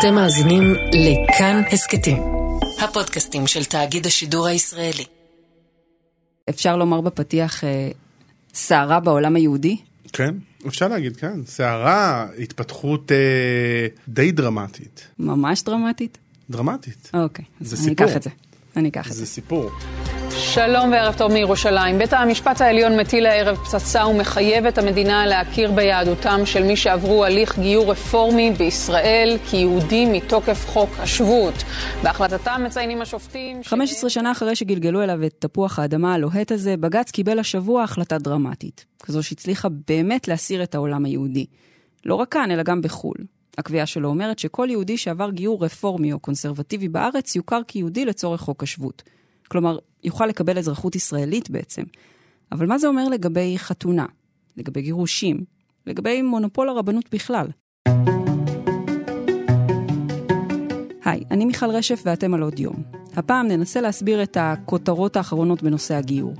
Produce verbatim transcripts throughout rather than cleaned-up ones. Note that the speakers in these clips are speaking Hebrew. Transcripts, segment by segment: אתם מאזינים לכאן הסקטים, הפודקאסטים של תאגיד השידור הישראלי. אפשר לומר בפתיח סערה בעולם היהודי? כן, אפשר להגיד, כן. סערה, התפתחות די דרמטית. ממש דרמטית? דרמטית. אוקיי, אז אני אקח את זה. אני אקח את זה. זה סיפור. שלום וערב טוב מירושלים. בית המשפט העליון מטיל הערב פצצה ומחייב את המדינה להכיר ביהדותם של מי שעברו הליך גיור רפורמי בישראל כיהודים מתוקף חוק השבות. בהחלטתם מציינים השופטים... חמש עשרה ש... שנה אחרי שגלגלו אליו את תפוח האדמה הלוהט הזה, בג"ץ קיבל השבוע החלטה דרמטית, כזו שהצליחה באמת להסיר את העולם היהודי. לא רק כאן, אלא גם בחול. הקביעה שלו אומרת שכל יהודי שעבר גיור רפורמי או קונסרבטיבי בארץ יוכר כיהודי לצורך חוק השבות. כלומר, יוכל לקבל אזרחות ישראלית בעצם. אבל מה זה אומר לגבי חתונה, לגבי גירושים, לגבי מונופול הרבנות בכלל? היי, אני מיכל רשף ואתם על עוד יום. הפעם ננסה להסביר את הכותרות האחרונות בנושא הגיור.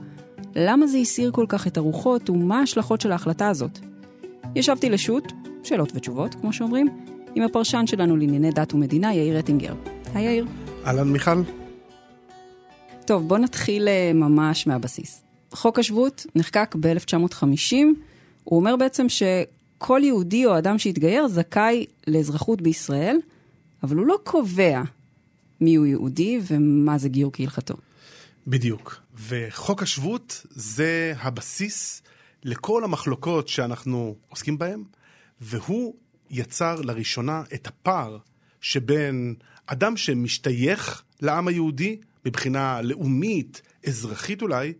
למה זה הסיר כל כך את הרוחות ומה ההשלכות של ההחלטה הזאת? ישבתי לשוט, שאלות ותשובות, כמו שאומרים, עם הפרשן שלנו לענייני דת ומדינה, יאיר אטינגר. היי יאיר. אהלן מיכל. טוב, בוא נתחיל ממש מהבסיס. חוק השבות נחקק ב-אלף תשע מאות חמישים, הוא אומר בעצם שכל יהודי או אדם שהתגייר זכאי לאזרחות בישראל, אבל הוא לא קובע מיהו יהודי ומה זה גיור כהלכתו. בדיוק. וחוק השבות זה הבסיס לכל המחלוקות שאנחנו עוסקים בהן, והוא יצר לראשונה את הפער שבין אדם שמשתייך לעם היהודי, מבחינה לאומית, אזרחית אולי,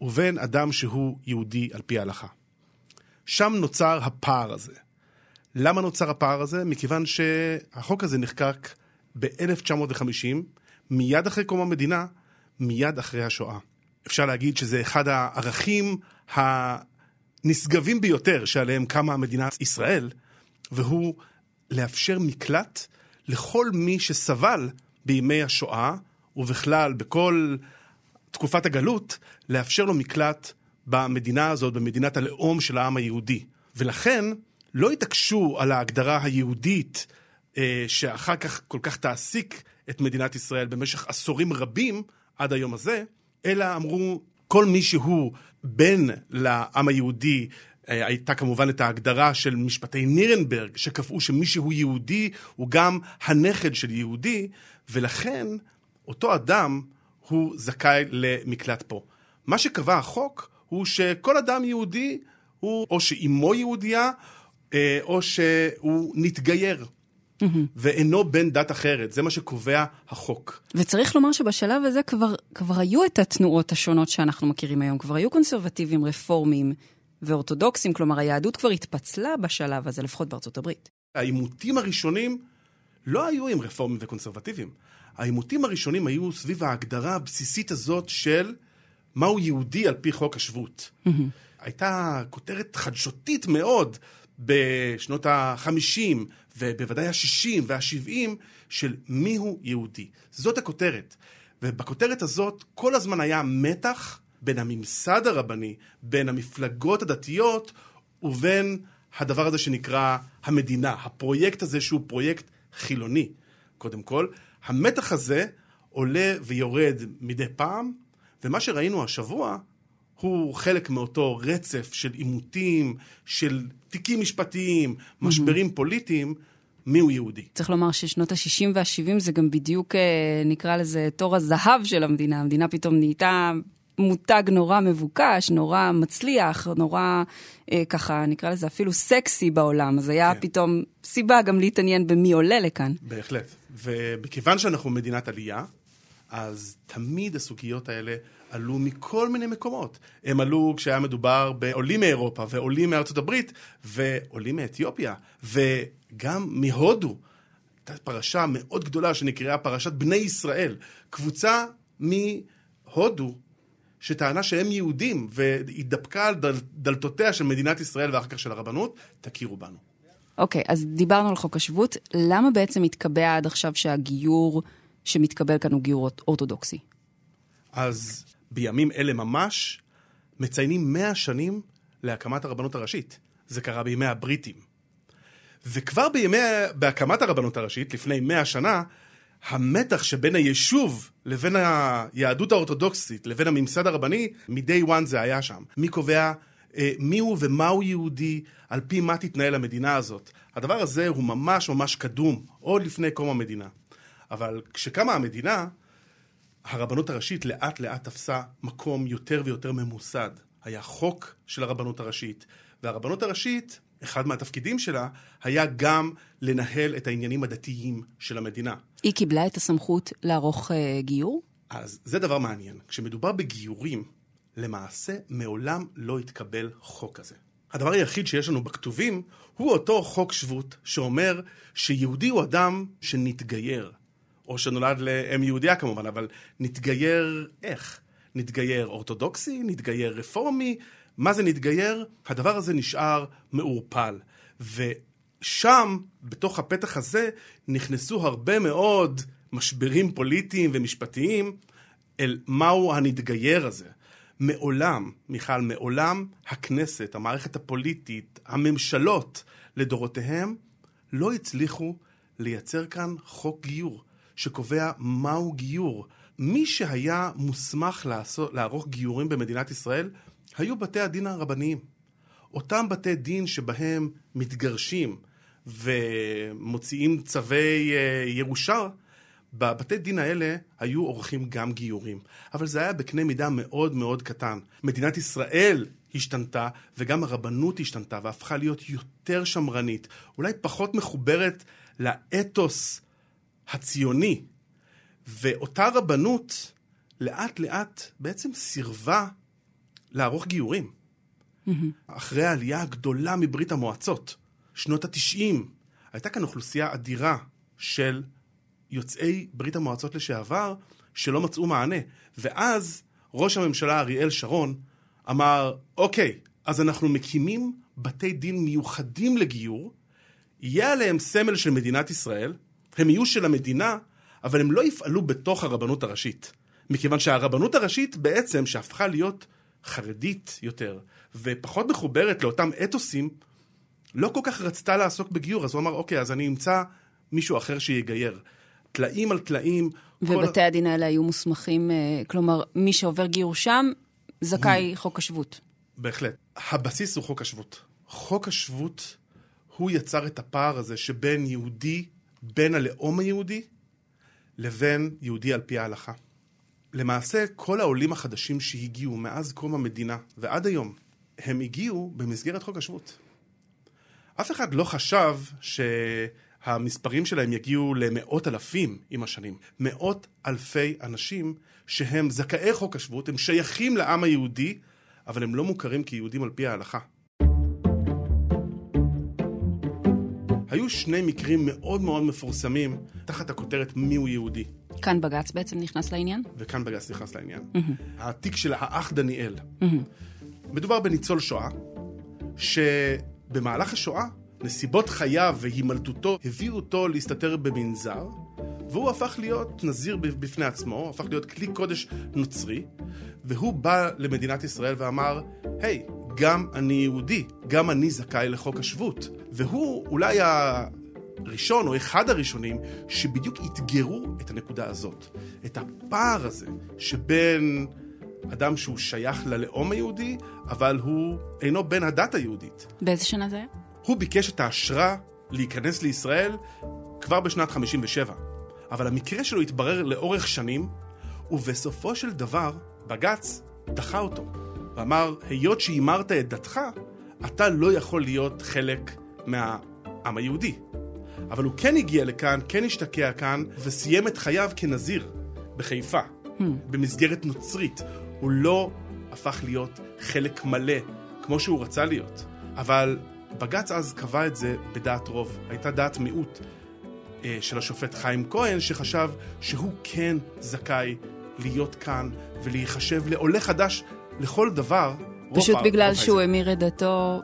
ובין אדם שהוא יהודי על פי ההלכה. שם נוצר הפער הזה. למה נוצר הפער הזה? מכיוון שהחוק הזה נחקק ב-אלף תשע מאות וחמישים, מיד אחרי קום המדינה, מיד אחרי השואה. אפשר להגיד שזה אחד הערכים הנשגבים ביותר שעליהם קמה מדינת ישראל, והוא לאפשר מקלט לכל מי שסבל בימי השואה, ובכלל, בכל תקופת הגלות, לאפשר לו מקלט במדינה הזאת, במדינת הלאום של העם היהודי. ולכן, לא התעקשו על ההגדרה היהודית, שאחר כך כל כך תעסיק את מדינת ישראל במשך עשורים רבים עד היום הזה, אלא אמרו, כל מי שהוא בן לעם היהודי, הייתה כמובן את ההגדרה של משפטי נירנברג, שקבעו שמי שהוא יהודי הוא גם הנכד של יהודי, ולכן... אותו אדם הוא זכאי למקלט פה. מה שקבע החוק הוא שכל אדם יהודי הוא או שאימו יהודיה או שהוא נתגייר mm-hmm. ואינו בן דת אחרת. זה מה שקובע החוק. וצריך לומר שבשלב הזה כבר, כבר היו את התנועות השונות שאנחנו מכירים היום. כבר היו קונסרבטיבים, רפורמים ואורתודוקסים. כלומר, היהדות כבר התפצלה בשלב הזה, לפחות בארצות הברית. העימותים הראשונים לא היו עם רפורמים וקונסרבטיבים. העימותים הראשונים היו סביב ההגדרה הבסיסית הזאת של מהו יהודי על פי חוק השבות. Mm-hmm. הייתה כותרת חדשותית מאוד בשנות ה-חמישים ובוודאי ה-שישים וה-שבעים של מיהו יהודי. זאת הכותרת. ובכותרת הזאת כל הזמן היה מתח בין הממסד הרבני, בין המפלגות הדתיות ובין הדבר הזה שנקרא המדינה. הפרויקט הזה שהוא פרויקט חילוני, קודם כל. המתח הזה עולה ויורד מדי פעם, ומה שראינו השבוע הוא חלק מאותו רצף של עימותים, של תיקים משפטיים, משברים mm-hmm. פוליטיים, מיהו יהודי. צריך לומר ששנות ה-שישים וה-שבעים זה גם בדיוק, נקרא לזה, תור הזהב של המדינה. המדינה פתאום נהייתה מותג נורא מבוקש, נורא מצליח, נורא, אה, ככה, נקרא לזה, אפילו סקסי בעולם. אז היה כן. פתאום סיבה גם להתעניין במי עולה לכאן. בהחלט. ובכיוון שאנחנו מדינת עלייה, אז תמיד הסוגיות האלה עלו מכל מיני מקומות. הם עלו כשהיה מדובר בעולים מאירופה, ועולים מארצות הברית, ועולים מאתיופיה, וגם מהודו. הייתה פרשה מאוד גדולה שנקראה פרשת בני ישראל. קבוצה מהודו, שטענה שהם יהודים, והתדפקה על דל, דלתותיה של מדינת ישראל ואחר כך של הרבנות, תכירו בנו. אוקיי, okay, אז דיברנו על חוק השבות. למה בעצם התקבע עד עכשיו שהגיור שמתקבל כאן הוא גיור אורתודוקסי? אז בימים אלה ממש מציינים מאה שנים להקמת הרבנות הראשית. זה קרה בימי הבריטים. וכבר בימי, בהקמת הרבנות הראשית, לפני מאה שנה, המתח שבין היישוב לבין היהדות האורתודוקסית, לבין הממסד הרבני, מ-day one זה היה שם. מי קובע אה, מיהו ומהו יהודי, על פי מה תתנהל המדינה הזאת. הדבר הזה הוא ממש ממש קדום, עוד לפני קום המדינה. אבל כשקמה המדינה, הרבנות הראשית לאט לאט תפסה מקום יותר ויותר ממוסד. היה חוק של הרבנות הראשית, והרבנות הראשית, אחד מהתפקידים שלה, היה גם לנהל את העניינים הדתיים של המדינה. היא קיבלה את הסמכות לערוך uh, גיור? אז זה דבר מעניין. כשמדובר בגיורים, למעשה מעולם לא התקבל חוק הזה. הדבר היחיד שיש לנו בכתובים, הוא אותו חוק שבות שאומר שיהודי הוא אדם שנתגייר. או שנולד לאם יהודיה כמובן, אבל נתגייר איך? נתגייר אורתודוקסי, נתגייר רפורמי, מה זה נתגייר? הדבר הזה נשאר מאורפל. ושם, בתוך הפתח הזה, נכנסו הרבה מאוד משברים פוליטיים ומשפטיים אל מהו הנתגייר הזה. מעולם, מיכל, מעולם הכנסת, המערכת הפוליטית, הממשלות לדורותיהם, לא הצליחו לייצר כאן חוק גיור, שקובע מהו גיור. מי שהיה מוסמך לעשות, לערוך גיורים במדינת ישראל, היו בתי הדין הרבניים. אותם בתי דין שבהם מתגרשים ומוציאים צווי ירושה, בבתי דין האלה היו עורכים גם גיורים. אבל זה היה בקנה מידה מאוד מאוד קטן. מדינת ישראל השתנתה, וגם הרבנות השתנתה, והפכה להיות יותר שמרנית, אולי פחות מחוברת לאתוס הציוני. ואותה רבנות לאט לאט בעצם סירבה לערוך גיורים. Mm-hmm. אחרי העלייה הגדולה מברית המועצות, שנות ה-תשעים, הייתה כאן אוכלוסייה אדירה של יוצאי ברית המועצות לשעבר, שלא מצאו מענה. ואז ראש הממשלה אריאל שרון אמר, אוקיי, אז אנחנו מקימים בתי דין מיוחדים לגיור, יהיה עליהם סמל של מדינת ישראל, הם יהיו של המדינה, אבל הם לא יפעלו בתוך הרבנות הראשית. מכיוון שהרבנות הראשית בעצם שהפכה להיות חרדית יותר, ופחות מחוברת לאותם אתוסים, לא כל כך רצתה לעסוק בגיור, אז הוא אמר, אוקיי, אז אני אמצא מישהו אחר שיגייר. תלאים על תלאים. ובתי כל... הדין האלה היו מוסמכים, כלומר, מי שעובר גיור שם, זכאי חוק השבות. בהחלט. הבסיס הוא חוק השבות. חוק השבות, הוא יצר את הפער הזה שבין יהודי, בין הלאום היהודי, לבין יהודי על פי ההלכה. למעשה, כל העולים החדשים שהגיעו מאז קום המדינה ועד היום, הם הגיעו במסגרת חוק השבות. אף אחד לא חשב שהמספרים שלהם יגיעו למאות אלפים עם השנים. מאות אלפי אנשים שהם זכאי חוק השבות, הם שייכים לעם היהודי, אבל הם לא מוכרים כיהודים על פי ההלכה. היו שני מקרים מאוד מאוד מפורסמים תחת הכותרת מיהו יהודי. כאן בג"ץ בעצם נכנס לעניין? וכאן בג"ץ נכנס לעניין. Mm-hmm. העתיק של האח דניאל. Mm-hmm. מדובר בניצול שואה, שבמהלך השואה, נסיבות חייו והימלטותו הביאו אותו להסתתר במנזר, והוא הפך להיות נזיר בפני עצמו, הפך להיות כלי קודש נוצרי, והוא בא למדינת ישראל ואמר, היי, hey, גם אני יהודי, גם אני זכאי לחוק השבות. והוא אולי הראשון או אחד הראשונים שבדיוק התגרו את הנקודה הזאת. את הפער הזה שבין אדם שהוא שייך ללאום היהודי, אבל הוא אינו בן הדת היהודית. באיזה שנה זה? הוא ביקש את האשרה להיכנס לישראל כבר בשנת חמישים ושבע. אבל המקרה שלו התברר לאורך שנים, ובסופו של דבר בג"ץ דחה אותו. ואמר, היות שאימרת את דתך, אתה לא יכול להיות חלק מהעם היהודי. אבל הוא כן הגיע לכאן, כן השתקע כאן, וסיים את חייו כנזיר בחיפה, hmm. במסגרת נוצרית. הוא לא הפך להיות חלק מלא, כמו שהוא רצה להיות. אבל בג"ץ אז קבע את זה בדעת רוב. הייתה דעת מיעוט אה, של השופט חיים כהן, שחשב שהוא כן זכאי להיות כאן, ולהיחשב לעולה חדש לכל דבר. פשוט רופא, בגלל רופא שהוא אמיר את דתו,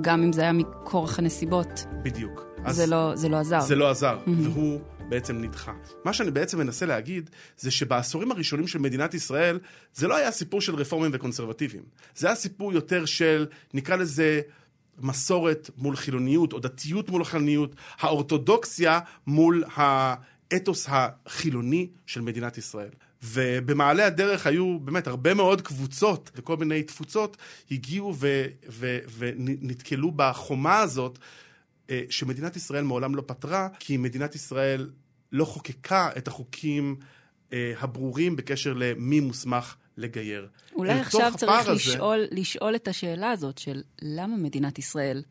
גם אם זה היה מכורח הנסיבות. בדיוק. זה לא, זה לא עזר. זה לא עזר, mm-hmm. והוא בעצם נדחה. מה שאני בעצם מנסה להגיד, זה שבעשורים הראשונים של מדינת ישראל, זה לא היה סיפור של רפורמים וקונסרבטיבים. זה היה סיפור יותר של, נקרא לזה, מסורת מול חילוניות, או דתיות מול חילוניות, האורתודוקסיה מול האתוס החילוני של מדינת ישראל. ובמעלה הדרך היו באמת הרבה מאוד קבוצות, וכל מיני תפוצות הגיעו ו- ו- ונתקלו בחומה הזאת, שמדינת ישראל מעולם לא פתרה, כי מדינת ישראל לא חוקקה את החוקים הברורים בקשר למי מוסמך לגייר. אולי עכשיו צריך לשאול, לשאול את השאלה הזאת של למה מדינת ישראל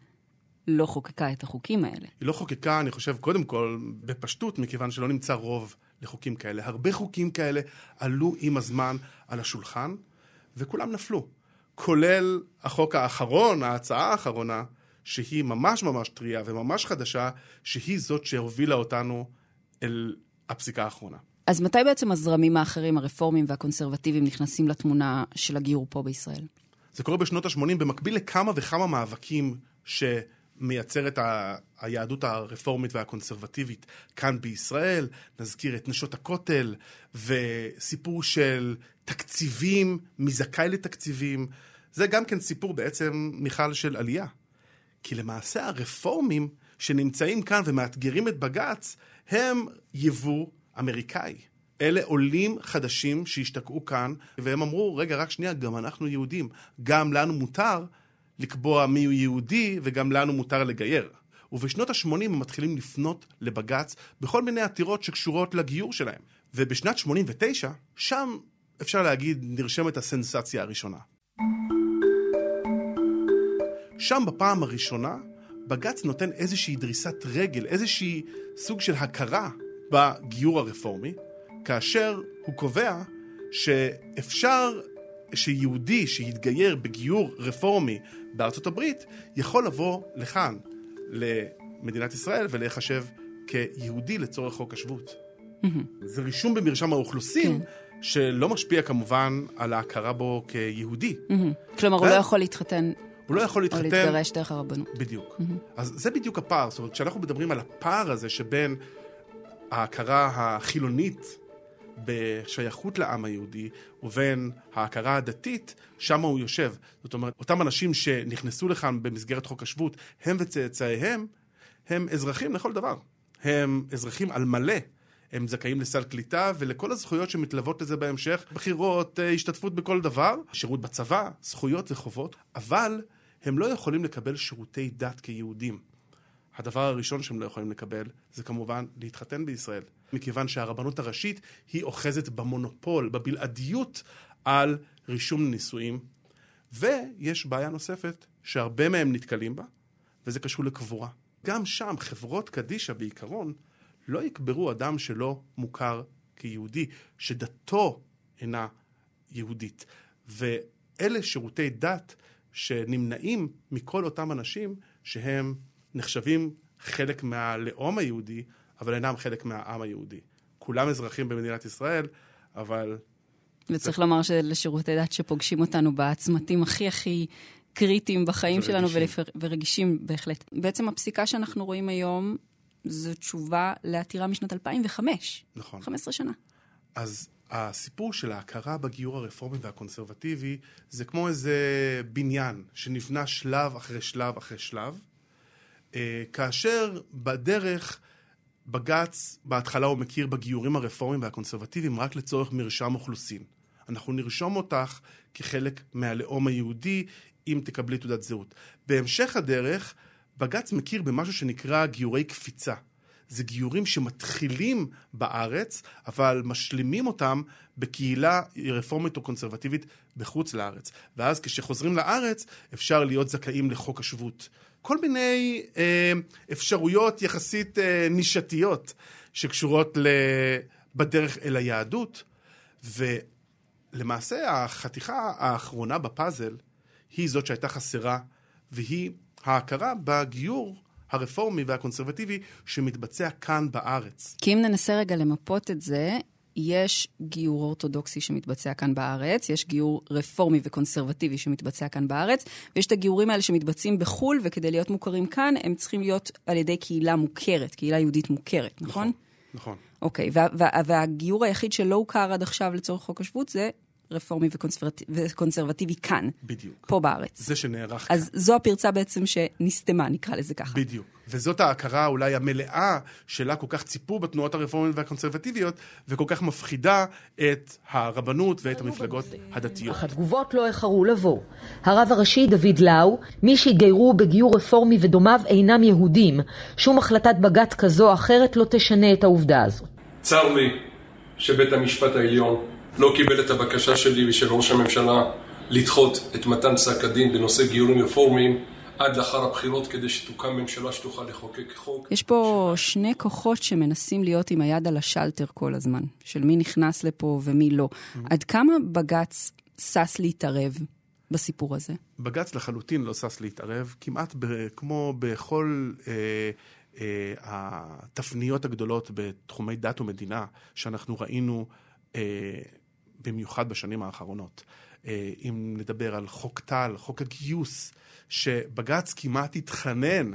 לא חוקקה את החוקים האלה. היא לא חוקקה, אני חושב, קודם כל, בפשטות, מכיוון שלא נמצא רוב לחוקים כאלה. הרבה חוקים כאלה עלו עם הזמן על השולחן, וכולם נפלו. כולל החוק האחרון, ההצעה האחרונה, שהיא ממש ממש טריה וממש חדשה, שהיא זאת שהובילה אותנו אל הפסיקה האחרונה. אז מתי בעצם הזרמים האחרים, הרפורמים והקונסרבטיבים, נכנסים לתמונה של הגיור פה בישראל? זה קורה בשנות ה-שמונים, במקביל לכמה וכמה מאבקים שמייצרת ה- היהדות הרפורמית והקונסרבטיבית כאן בישראל. נזכיר את נשות הכותל, וסיפור של תקציבים, מזכאי לתקציבים. זה גם כן סיפור בעצם, מיכל, של עלייה. כי למעשה הרפורמים שנמצאים כאן ומאתגרים את בג"ץ, הם יבוא אמריקאי. אלה עולים חדשים שהשתקעו כאן, והם אמרו, רגע, רק שנייה, גם אנחנו יהודים. גם לנו מותר לקבוע מי הוא יהודי, וגם לנו מותר לגייר. ובשנות ה-שמונים הם מתחילים לפנות לבג"ץ, בכל מיני עתירות שקשורות לגיור שלהם. ובשנת שמונים ותשע, שם אפשר להגיד, נרשמת הסנסציה הראשונה. שם בפעם הראשונה, בג"ץ נותן איזושהי דריסת רגל, איזושהי סוג של הכרה בגיור הרפורמי, כאשר הוא קובע שאפשר שיהודי שיתגייר בגיור רפורמי בארצות הברית, יכול לבוא לכאן, למדינת ישראל, ולהיחשב כיהודי לצורך חוק השבות. זה רישום במרשם האוכלוסין, שלא משפיע כמובן על ההכרה בו כיהודי. כלומר, הוא לא יכול להתחתן... הוא לא יכול להתחתן... או להתגרש דרך הרבנות. בדיוק. אז זה בדיוק הפער. זאת אומרת, כשאנחנו מדברים על הפער הזה שבין ההכרה החילונית בשייכות לעם היהודי ובין ההכרה הדתית, שם הוא יושב. זאת אומרת, אותם אנשים שנכנסו לכאן במסגרת חוק השבות, הם וצאצאיהם, הם אזרחים לכל דבר. הם אזרחים על מלא. הם זכאים לסל קליטה ולכל הזכויות שמתלוות לזה בהמשך, בחירות, השתתפות בכל דבר, שירות בצבא, זכויות וחובות, אבל הם לא יכולים לקבל שירותי דת כיהודים. הדבר הראשון שהם לא יכולים לקבל זה כמובן להתחתן בישראל, מכיוון שהרבנות הראשית היא אוחזת במונופול, בבלעדיות על רישום נישואים, ויש בעיה נוספת שהרבה מהם נתקלים בה, וזה קשור לקבורה. גם שם חברות קדישה בעיקרון לא יקברו אדם שלא מוכר כיהודי, שדתו אינה יהודית. ואלה שירותי דת שנמנעים מכל אותם אנשים שהם נחשבים חלק מהלאום היהודי, אבל אינם חלק מהעם היהודי. כולם אזרחים במדינת ישראל, אבל... וצריך לומר שלשירותי דת שפוגשים אותנו בעצמתים הכי הכי קריטיים בחיים שלנו ורגישים בהחלט. בעצם הפסיקה שאנחנו רואים היום, זו תשובה לעתירה משנת אלפיים וחמש. נכון. חמש עשרה שנה. אז הסיפור של ההכרה בגיור הרפורמי והקונסרבטיבי, זה כמו איזה בניין שנבנה שלב אחרי שלב אחרי שלב, כאשר בדרך בג"ץ, בהתחלה הוא מכיר בגיורים הרפורמיים והקונסרבטיביים רק לצורך מרשם אוכלוסין. אנחנו נרשום אותך כחלק מהלאום היהודי, אם תקבלי תעודת זהות. בהמשך הדרך, בג"ץ מכיר במשהו שנקרא גיורי קפיצה. זה גיורים שמתחילים בארץ, אבל משלימים אותם בקהילה רפורמית או קונסרבטיבית בחוץ לארץ. ואז כשחוזרים לארץ, אפשר להיות זכאים לחוק השבות. כל מיני אה, אפשרויות יחסית אה, נישתיות שקשורות בדרך אל היהדות. ולמעשה החתיכה האחרונה בפאזל היא זאת שהייתה חסרה, והיא ההכרה בגיור הרפורמי והקונסרבטיבי שמתבצע כאן בארץ. כי אם ננסה רגע למפות את זה, יש גיור אורתודוקסי שמתבצע כאן בארץ, יש גיור רפורמי וקונסרבטיבי שמתבצע כאן בארץ, ויש את הגיורים האלה שמתבצעים בחול, וכדי להיות מוכרים כאן, הם צריכים להיות על ידי קהילה מוכרת, קהילה יהודית מוכרת, נכון? נכון. אוקיי, וה- וה- והגיור היחיד שלא הוכר עד עכשיו לצורך חוק השבות זה רפורמי וקונסרבטיבי כאן. בדיוק. פה בארץ. זה שנערך כאן. אז זו הפרצה בעצם שנסתמה, נקרא לזה ככה. בדיוק. וזאת ההכרה אולי המלאה שלה כל כך ציפו בתנועות הרפורמיות והקונסרבטיביות, וכל כך מפחידה את הרבנות ואת המפלגות הדתיות. אך התגובות לא החרו לבוא. הרב הראשי דוד לאו, מי שהתגיירו בגיור רפורמי ודומיו אינם יהודים. שום החלטת בג"ץ כזו או אחרת לא תשנה את העובדה הזאת. צר לי שבית המשפט העליון לא קיבל את הבקשה שלי ושל ראש הממשלה לדחות את מתן פסק הדין בנושא גיורים רפורמיים עד לאחר הבחירות, כדי שתוקם ממשלה שתוכל לחוקק חוק. יש פה שני כוחות שמנסים להיות עם היד על השלטר כל הזמן, של מי נכנס לפה ומי לא. עד כמה בג"ץ סס להתערב בסיפור הזה? בג"ץ לחלוטין לא סס להתערב, כמעט כמו בכל התפניות הגדולות בתחומי דת ומדינה, שאנחנו ראינו במיוחד בשנים האחרונות. אם נדבר על חוק טל, חוק הגיוס, שבג"ץ כמעט התחנן,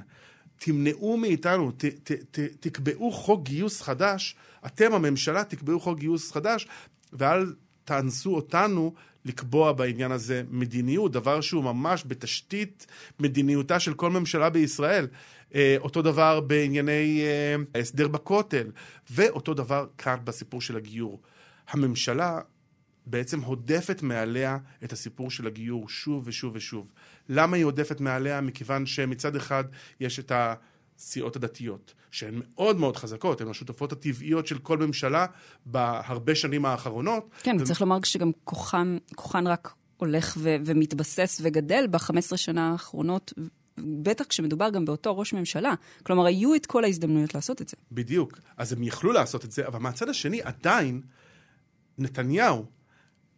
תמנעו מאיתנו, ת, ת, ת, תקבעו חוק גיוס חדש, אתם הממשלה תקבעו חוק גיוס חדש, ואל תאנסו אותנו לקבוע בעניין הזה מדיניות, דבר שהוא ממש בתשתית מדיניותה של כל ממשלה בישראל. אותו דבר בענייני הסדר בכותל, ואותו דבר כאן בסיפור של הגיור. הממשלה בעצם הודפת מעליה את הסיפור של הגיור שוב ושוב ושוב. למה היא הודפת מעליה? מכיוון שמצד אחד יש את הסיעות הדתיות, שהן מאוד מאוד חזקות, הן השותפות הטבעיות של כל ממשלה בהרבה שנים האחרונות. כן, ו... צריך לומר שגם כוחן, כוחן רק הולך ו- ומתבסס וגדל ב-חמש עשרה שנה האחרונות, בטח כשמדובר גם באותו ראש ממשלה. כלומר, היו את כל ההזדמנויות לעשות את זה. בדיוק. אז הם יכלו לעשות את זה, אבל מהצד השני עדיין נתניהו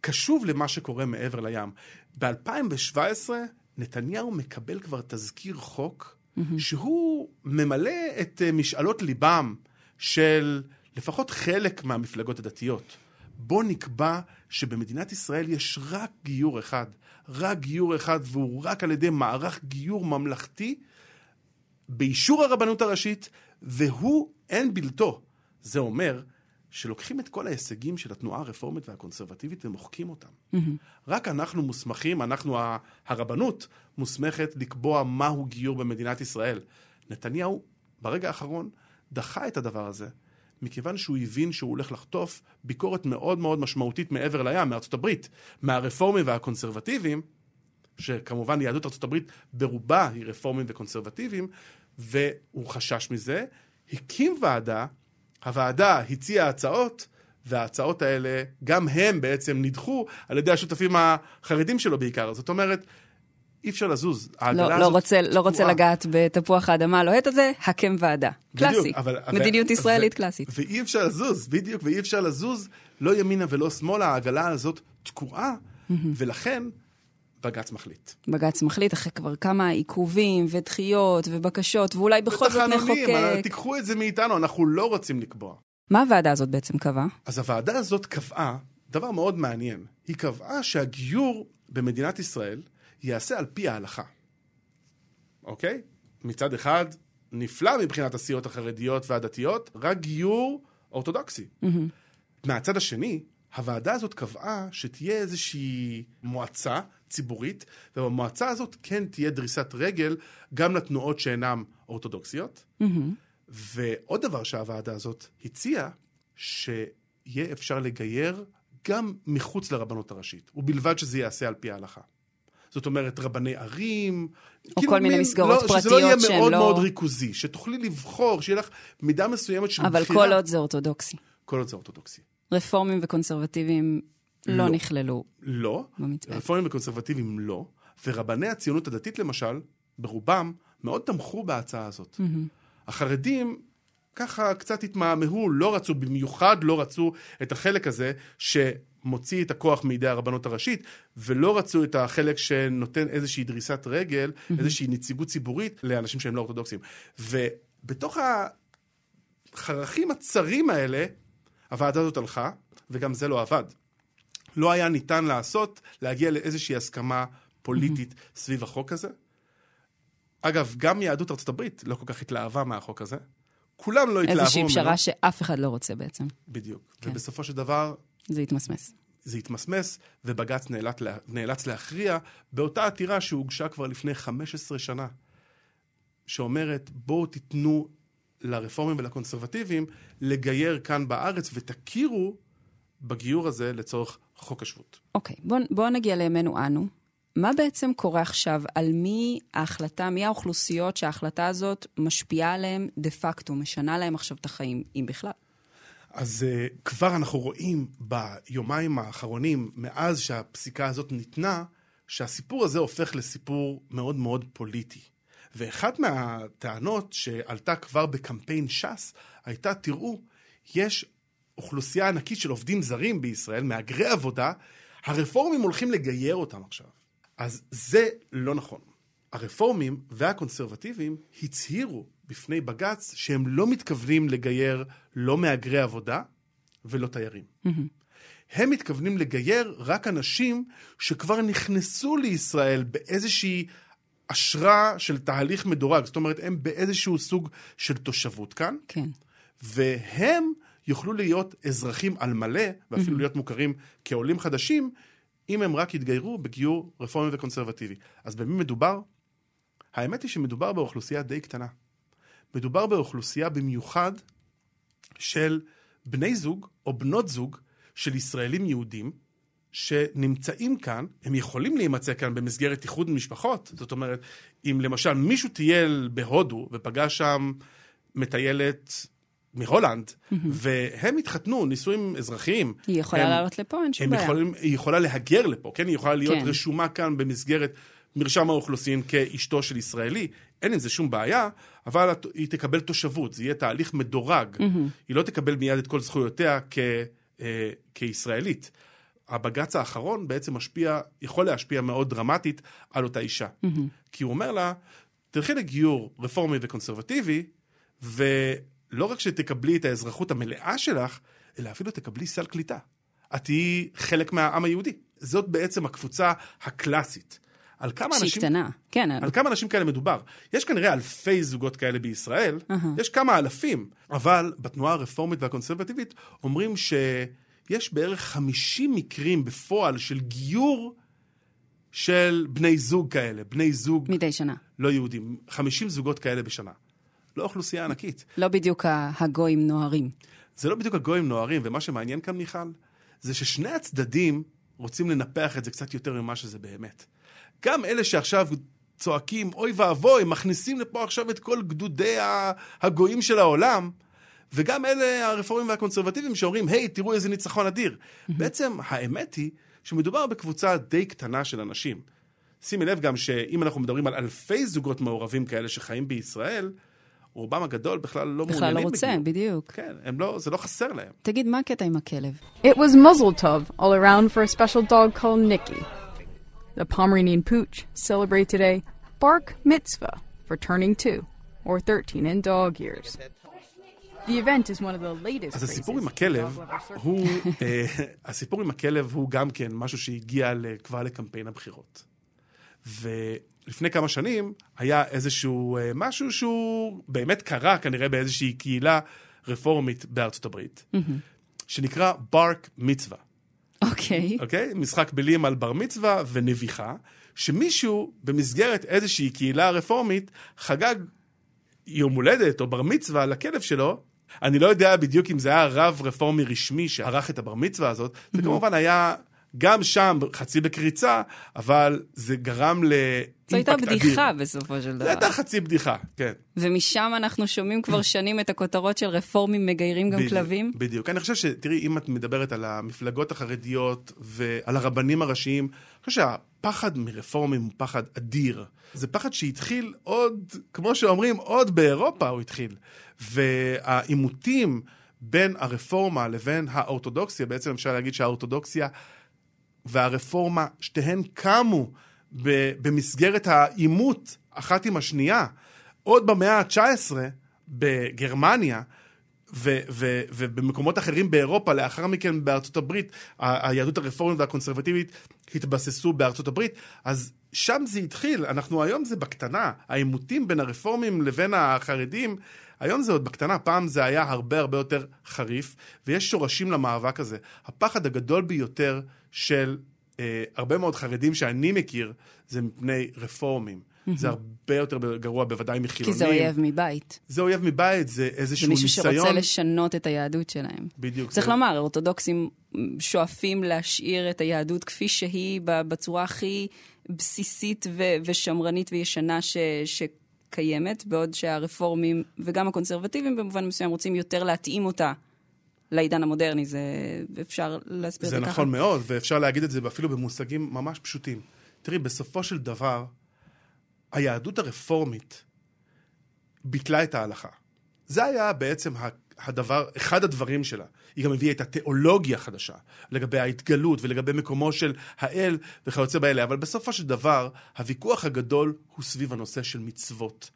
קשוב למה שקורה מעבר לים. ב-אלפיים שבע עשרה נתניהו מקבל כבר תזכיר חוק שהוא ממלא את משאלות ליבם של לפחות חלק מהמפלגות הדתיות. בוא נקבע שבמדינת ישראל יש רק גיור אחד, רק גיור אחד, והוא רק על ידי מערך גיור ממלכתי, באישור הרבנות הראשית, והוא אין בלתו. זה אומר שלוקחים את כל ההישגים של התנועה הרפורמית והקונסרבטיבית ומוחקים אותם. Mm-hmm. רק אנחנו מוסמכים, אנחנו הרבנות מוסמכת לקבוע מהו גיור במדינת ישראל. נתניהו ברגע האחרון דחה את הדבר הזה, מכיוון שהוא הבין שהוא הולך לחטוף ביקורת מאוד מאוד משמעותית מעבר לים, מארצות הברית, מהרפורמים והקונסרבטיבים, שכמובן יהדות ארצות הברית ברובה היא רפורמים וקונסרבטיבים, והוא חשש מזה, הקים ועדה, הוועדה הציעה הצעות, וההצעות האלה, גם הם בעצם נדחו על ידי השותפים החרדים שלו בעיקר. זאת אומרת, אי אפשר לזוז. לא, לא רוצה, לא רוצה לגעת בתפוח האדמה, לא את הזה, הקם ועדה. קלאסי. מדיניות ישראלית קלאסית. ואי אפשר לזוז, בדיוק, ואי אפשר לזוז, לא ימינה ולא שמאלה, העגלה הזאת תקועה, ולכן בג"ץ מחליט. בג"ץ מחליט אחרי כבר כמה עיכובים ודחיות ובקשות, ואולי בכל זאת נחוקק. תיקחו את זה מאיתנו, אנחנו לא רוצים לקבוע. מה הוועדה הזאת בעצם קבעה? אז הוועדה הזאת קבעה דבר מאוד מעניין. היא קבעה שהגיור במדינת ישראל יעשה על פי ההלכה. אוקיי? מצד אחד, נפלא מבחינת הסיעות החרדיות והדתיות, רק גיור אורתודוקסי. מהצד השני, הוועדה הזאת קבעה שתהיה איזושהי מועצה ציבורית, ובמועצה הזאת כן תהיה דריסת רגל גם לתנועות שאינם אורתודוקסיות. Mm-hmm. ועוד דבר שהוועדה הזאת הציעה, שיהיה אפשר לגייר גם מחוץ לרבנות הראשית, ובלבד שזה יעשה על פי ההלכה. זאת אומרת, רבני ערים, או כל מיני מסגרות פרטיות, שזה לא יהיה מאוד מאוד ריכוזי, שתוכלי לבחור, שיהיה לך מידה מסוימת של בחירה. אבל כל עוד זה אורתודוקסי. כל עוד זה אורתודוקסי. רפורמים וקונסרבטיבים לא נכללו. לא, רפורמים וקונסרבטיבים לא, ורבני הציונות הדתית למשל, ברובם, מאוד תמכו בהצעה הזאת. החרדים ככה קצת התמהמהו, לא רצו, במיוחד לא רצו את החלק הזה שמוציא את הכוח מידי הרבנות הראשית, ולא רצו את החלק שנותן איזושהי דריסת רגל, איזושהי נציגות ציבורית לאנשים שהם לא אורתודוקסים. ובתוך החרכים הצרים האלה, הוועדה הזאת הלכה, וגם זה לא עבד. לא היה ניתן לעשות, להגיע לאיזושהי הסכמה פוליטית סביב החוק הזה. אגב, גם יהדות ארצות הברית לא כל כך התלהבה מהחוק הזה. כולם לא התלהבו ממנו. איזושהי פשרה שאף אחד לא רוצה בעצם. בדיוק. ובסופו של דבר... זה התמסמס. זה התמסמס, ובג"ץ נאלץ, נאלץ להכריע באותה עתירה שהוגשה כבר לפני חמש עשרה שנה, שאומרת, בואו תיתנו לרפורמים ולקונסרבטיבים לגייר כאן בארץ, ותכירו בגיור הזה לצורך חוק השבות. אוקיי, בוא, בוא נגיע לימינו אנו. מה בעצם קורה עכשיו? על מי ההחלטה, מי האוכלוסיות שההחלטה הזאת משפיעה עליהם דה פקטו, משנה להם עכשיו את החיים, אם בכלל? אז uh, כבר אנחנו רואים ביומיים האחרונים, מאז שהפסיקה הזאת ניתנה, שהסיפור הזה הופך לסיפור מאוד מאוד פוליטי. ואחת מהטענות שעלתה כבר בקמפיין ש"ס, הייתה, תראו, יש אוכלוסייה ענקית של עובדים זרים בישראל, מהגרי עבודה, הרפורמים הולכים לגייר אותם עכשיו. אז זה לא נכון. הרפורמים והקונסרבטיבים הצהירו בפני בג"ץ שהם לא מתכוונים לגייר לא מהגרי עבודה ולא תיירים. Mm-hmm. הם מתכוונים לגייר רק אנשים שכבר נכנסו לישראל באיזושהי אשרה של תהליך מדורג. זאת אומרת, הם באיזשהו סוג של תושבות כאן. כן. והם יוכלו להיות אזרחים על מלא, ואפילו mm-hmm. להיות מוכרים כעולים חדשים, אם הם רק יתגיירו בגיור רפורמי וקונסרבטיבי. אז במי מדובר? האמת היא שמדובר באוכלוסייה די קטנה. מדובר באוכלוסייה במיוחד של בני זוג או בנות זוג של ישראלים יהודים, שנמצאים כאן, הם יכולים להימצא כאן במסגרת איחוד משפחות. זאת אומרת, אם למשל מישהו טייל בהודו ופגש שם מטיילת מהולנד, והם התחתנו, נישואים אזרחיים. היא יכולה לעלות לפה, אין שום בעיה. היא יכולה להגר לפה, כן? היא יכולה להיות רשומה כאן במסגרת מרשם האוכלוסין כאשתו של ישראלי. אין עם זה שום בעיה, אבל היא תקבל תושבות, זה יהיה תהליך מדורג. היא לא תקבל מיד את כל זכויותיה כישראלית. הבג"ץ האחרון בעצם משפיע, יכול להשפיע מאוד דרמטית על אותה אישה. כי הוא אומר לה, תלכי לגיור רפורמי וקונסרבטיבי, ו... לא רק שתקבלי את האזרחות המלאה שלך, אלא אפילו תקבלי סל קליטה. את תהיי חלק מהעם היהודי. זאת בעצם הקבוצה הקלאסית. על כמה אנשים... שקטנה. כן. על כמה אנשים כאלה מדובר. יש כנראה אלפי זוגות כאלה בישראל, יש כמה אלפים, אבל בתנועה הרפורמית והקונסרבטיבית אומרים שיש בערך חמישים מקרים בפועל של גיור של בני זוג כאלה. בני זוג... מדי שנה. לא יהודים. חמישים זוגות כאלה בשנה. לא אוכלוסייה ענקית. לא בדיוק הגויים נוערים. זה לא בדיוק הגויים נוערים, ומה שמעניין כאן, מיכל, זה ששני הצדדים רוצים לנפח את זה קצת יותר ממה שזה באמת. גם אלה שעכשיו צועקים, אוי ואבוי, מכניסים לפה עכשיו את כל גדודי הגויים של העולם, וגם אלה הרפורמים והקונסרבטיבים שאומרים, היי, תראו איזה ניצחון אדיר. בעצם האמת היא שמדובר בקבוצה די קטנה של אנשים. שימי לב גם שאם אנחנו מדברים על אלפי זוגות מעורבים כאלה שחיים בישראל, רובם הגדול בכלל לא מעוניינים. בכלל לא רוצה, בדיוק. כן, זה לא חסר להם. תגיד, מה הקטע עם הכלב? It was muzzle tov all around for a special dog called Nikki. The Pomeranian pooch celebrated a bark mitzvah for turning two or thirteen in dog years. The event is one of the latest. אז הסיפור עם הכלב הוא הסיפור עם הכלב הוא גם כן משהו שהגיע כבר לקמפיין הבחירות. ו... לפני כמה שנים היה איזשהו משהו שהוא באמת קרה, כנראה באיזושהי קהילה רפורמית בארצות הברית, שנקרא ברק מצווה. אוקיי. אוקיי? משחק מילים על בר מצווה ונביחה, שמישהו במסגרת איזושהי קהילה רפורמית חגג יום הולדת או בר מצווה לכלב שלו. אני לא יודע בדיוק אם זה היה רב רפורמי רשמי שערך את הבר מצווה הזאת, זה כמובן היה... גם שם, חצי בקריצה, אבל זה גרם לאימפקט אדיר. זו הייתה בדיחה אדיר. בסופו של דבר. זו הייתה חצי בדיחה, כן. ומשם אנחנו שומעים כבר שנים את הכותרות של רפורמים מגיירים גם בדיוק, כלבים? בדיוק. אני חושב שתראי, אם את מדברת על המפלגות החרדיות ועל הרבנים הראשיים, אני חושב שהפחד מרפורמים הוא פחד אדיר. זה פחד שהתחיל עוד, כמו שאומרים, עוד באירופה הוא התחיל. והאימותים בין הרפורמה לבין האורתודוקסיה, בעצם אפשר להגיד שהאורתודוקסיה והרפורמה, שתיהן קמו במסגרת האימות אחת עם השנייה, עוד במאה ה-תשע עשרה בגרמניה, ובמקומות אחרים באירופה, לאחר מכן בארצות הברית, היהדות הרפורמית והקונסרבטיבית התבססו בארצות הברית, אז שם זה התחיל, אנחנו היום זה בקטנה, האימותים בין הרפורמים לבין החרדים, היום זה עוד בקטנה, פעם זה היה הרבה הרבה יותר חריף, ויש שורשים למאבק הזה. הפחד הגדול ביותר של אה, הרבה מאוד חרדים שאני מכיר, זה מפני רפורמים. Mm-hmm. זה הרבה יותר גרוע, בוודאי מחילונים. כי זה אויב מבית. זה אויב מבית, זה איזשהו ניסיון. זה מישהו ניסיון... שרוצה לשנות את היהדות שלהם. בדיוק. צריך זה... לומר, אורתודוקסים שואפים להשאיר את היהדות כפי שהיא, בצורה הכי בסיסית ו- ושמרנית וישנה ש... ש... קיימת, בעוד שהרפורמים וגם הקונסרבטיבים במובן מסוים רוצים יותר להתאים אותה לעידן המודרני. זה אפשר להסביר את זה ככה. זה נכון מאוד, ואפשר להגיד את זה אפילו במושגים ממש פשוטים. תראי, בסופו של דבר, היהדות הרפורמית ביטלה את ההלכה. זה היה בעצם הדבר, אחד הדברים שלה. היא גם הביאה את התיאולוגיה החדשה, לגבי ההתגלות ולגבי מקומו של האל וכיוצא באלה. אבל בסופו של דבר, הוויכוח הגדול הוא סביב הנושא של מצוות.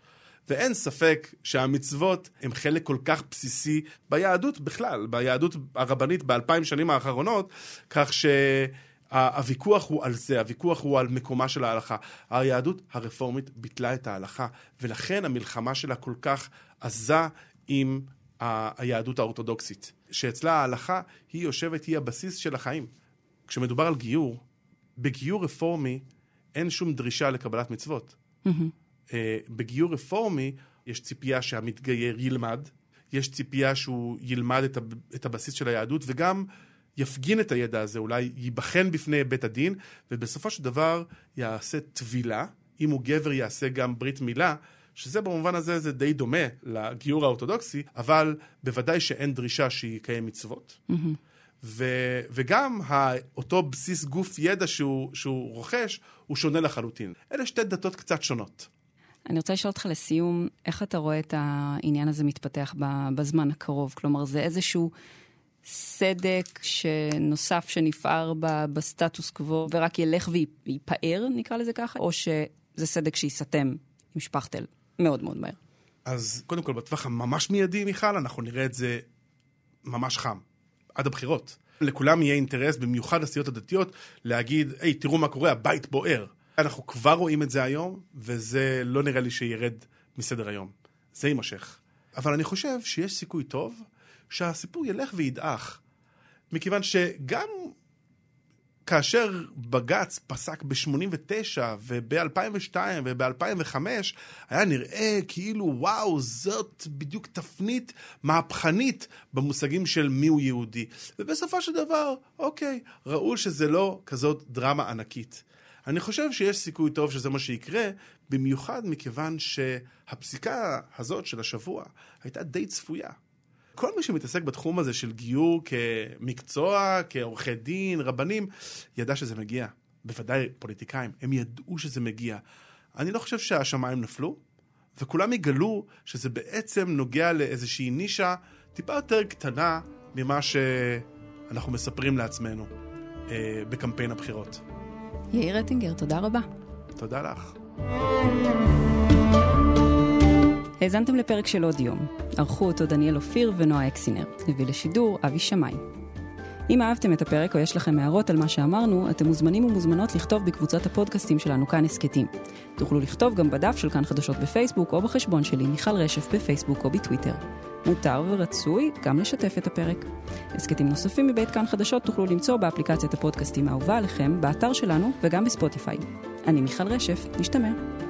ואין ספק שהמצוות הם חלק כל כך בסיסי ביהדות בכלל, ביהדות הרבנית באלפיים שנים האחרונות, כך שהוויכוח הוא על זה, הוויכוח הוא על מקומה של ההלכה. היהדות הרפורמית ביטלה את ההלכה, ולכן המלחמה שלה כל כך עזה עם היהדות האורתודוקסית. שאצלה ההלכה היא יושבת, היא הבסיס של החיים. כשמדובר על גיור, בגיור רפורמי אין שום דרישה לקבלת מצוות. Mm-hmm. בגיור רפורמי יש ציפייה שהמתגייר ילמד, יש ציפייה שהוא ילמד את הבסיס של היהדות, וגם יפגין את הידע הזה, אולי ייבחן בפני בית הדין, ובסופו של דבר יעשה תבילה, אם הוא גבר יעשה גם ברית מילה, שזה במובן הזה זה די דומה לגיור האורתודוקסי, אבל בוודאי שאין דרישה שיקיים מצוות. Mm-hmm. ו- וגם ה- אותו בסיס גוף ידע שהוא, שהוא רוכש, הוא שונה לחלוטין. אלה שתי דתות קצת שונות. אני רוצה לשאול אותך לסיום, איך אתה רואה את העניין הזה מתפתח בזמן הקרוב? כלומר, זה איזשהו סדק שנוסף שנפער בסטטוס קוו, ורק ילך ויפאר, נקרא לזה ככה, או שזה סדק שיסתם עם שפחתל? מאוד מאוד מהר. אז קודם כל, בטווח הממש מיידי, מיכל, אנחנו נראה את זה ממש חם, עד הבחירות. לכולם יהיה אינטרס, במיוחד לסיעות הדתיות, להגיד, היי, תראו מה קורה, הבית בוער. אנחנו כבר רואים את זה היום, וזה לא נראה לי שירד מסדר היום. זה יימשך. אבל אני חושב שיש סיכוי טוב שהסיפור ילך וידעך, מכיוון שגם כאשר בג"ץ פסק ב-שמונים ותשע וב-אלפיים ושתיים וב-אלפיים וחמש, היה נראה כאילו, וואו, זאת בדיוק תפנית מהפכנית במושגים של מיהו יהודי. ובסופו של דבר, אוקיי, ראו שזה לא כזאת דרמה ענקית. אני חושב שיש סיכוי טוב שזה מה שיקרה, במיוחד מכיוון שהפסיקה הזאת של השבוע הייתה די צפויה. כל מי שמתעסק בתחום הזה של גיור כמקצוע, כעורכי דין, רבנים, ידע שזה מגיע. בוודאי פוליטיקאים, הם ידעו שזה מגיע. אני לא חושב שהשמיים נפלו, וכולם יגלו שזה בעצם נוגע לאיזושהי נישה טיפה יותר קטנה ממה שאנחנו מספרים לעצמנו אה, בקמפיין הבחירות. יאיר אטינגר, תודה רבה. תודה לך. האזנתם לפרק של עוד יום. ערכו אותו דניאל אופיר ונועה אקסינר. הביא לשידור אבי שמאי. אם אהבתם את הפרק או יש לכם הערות על מה שאמרנו, אתם מוזמנים ומוזמנות לכתוב בקבוצת הפודקאסטים שלנו כאן הסקטים. תוכלו לכתוב גם בדף של כאן חדשות בפייסבוק או בחשבון שלי מיכל רשף בפייסבוק או בטוויטר. מותר ורצוי גם לשתף את הפרק. הסקטים נוספים מבית כאן חדשות תוכלו למצוא באפליקציית הפודקאסטים האהובה עליכם, באתר שלנו וגם בספוטיפיי. אני מיכל רשף, נשתמע.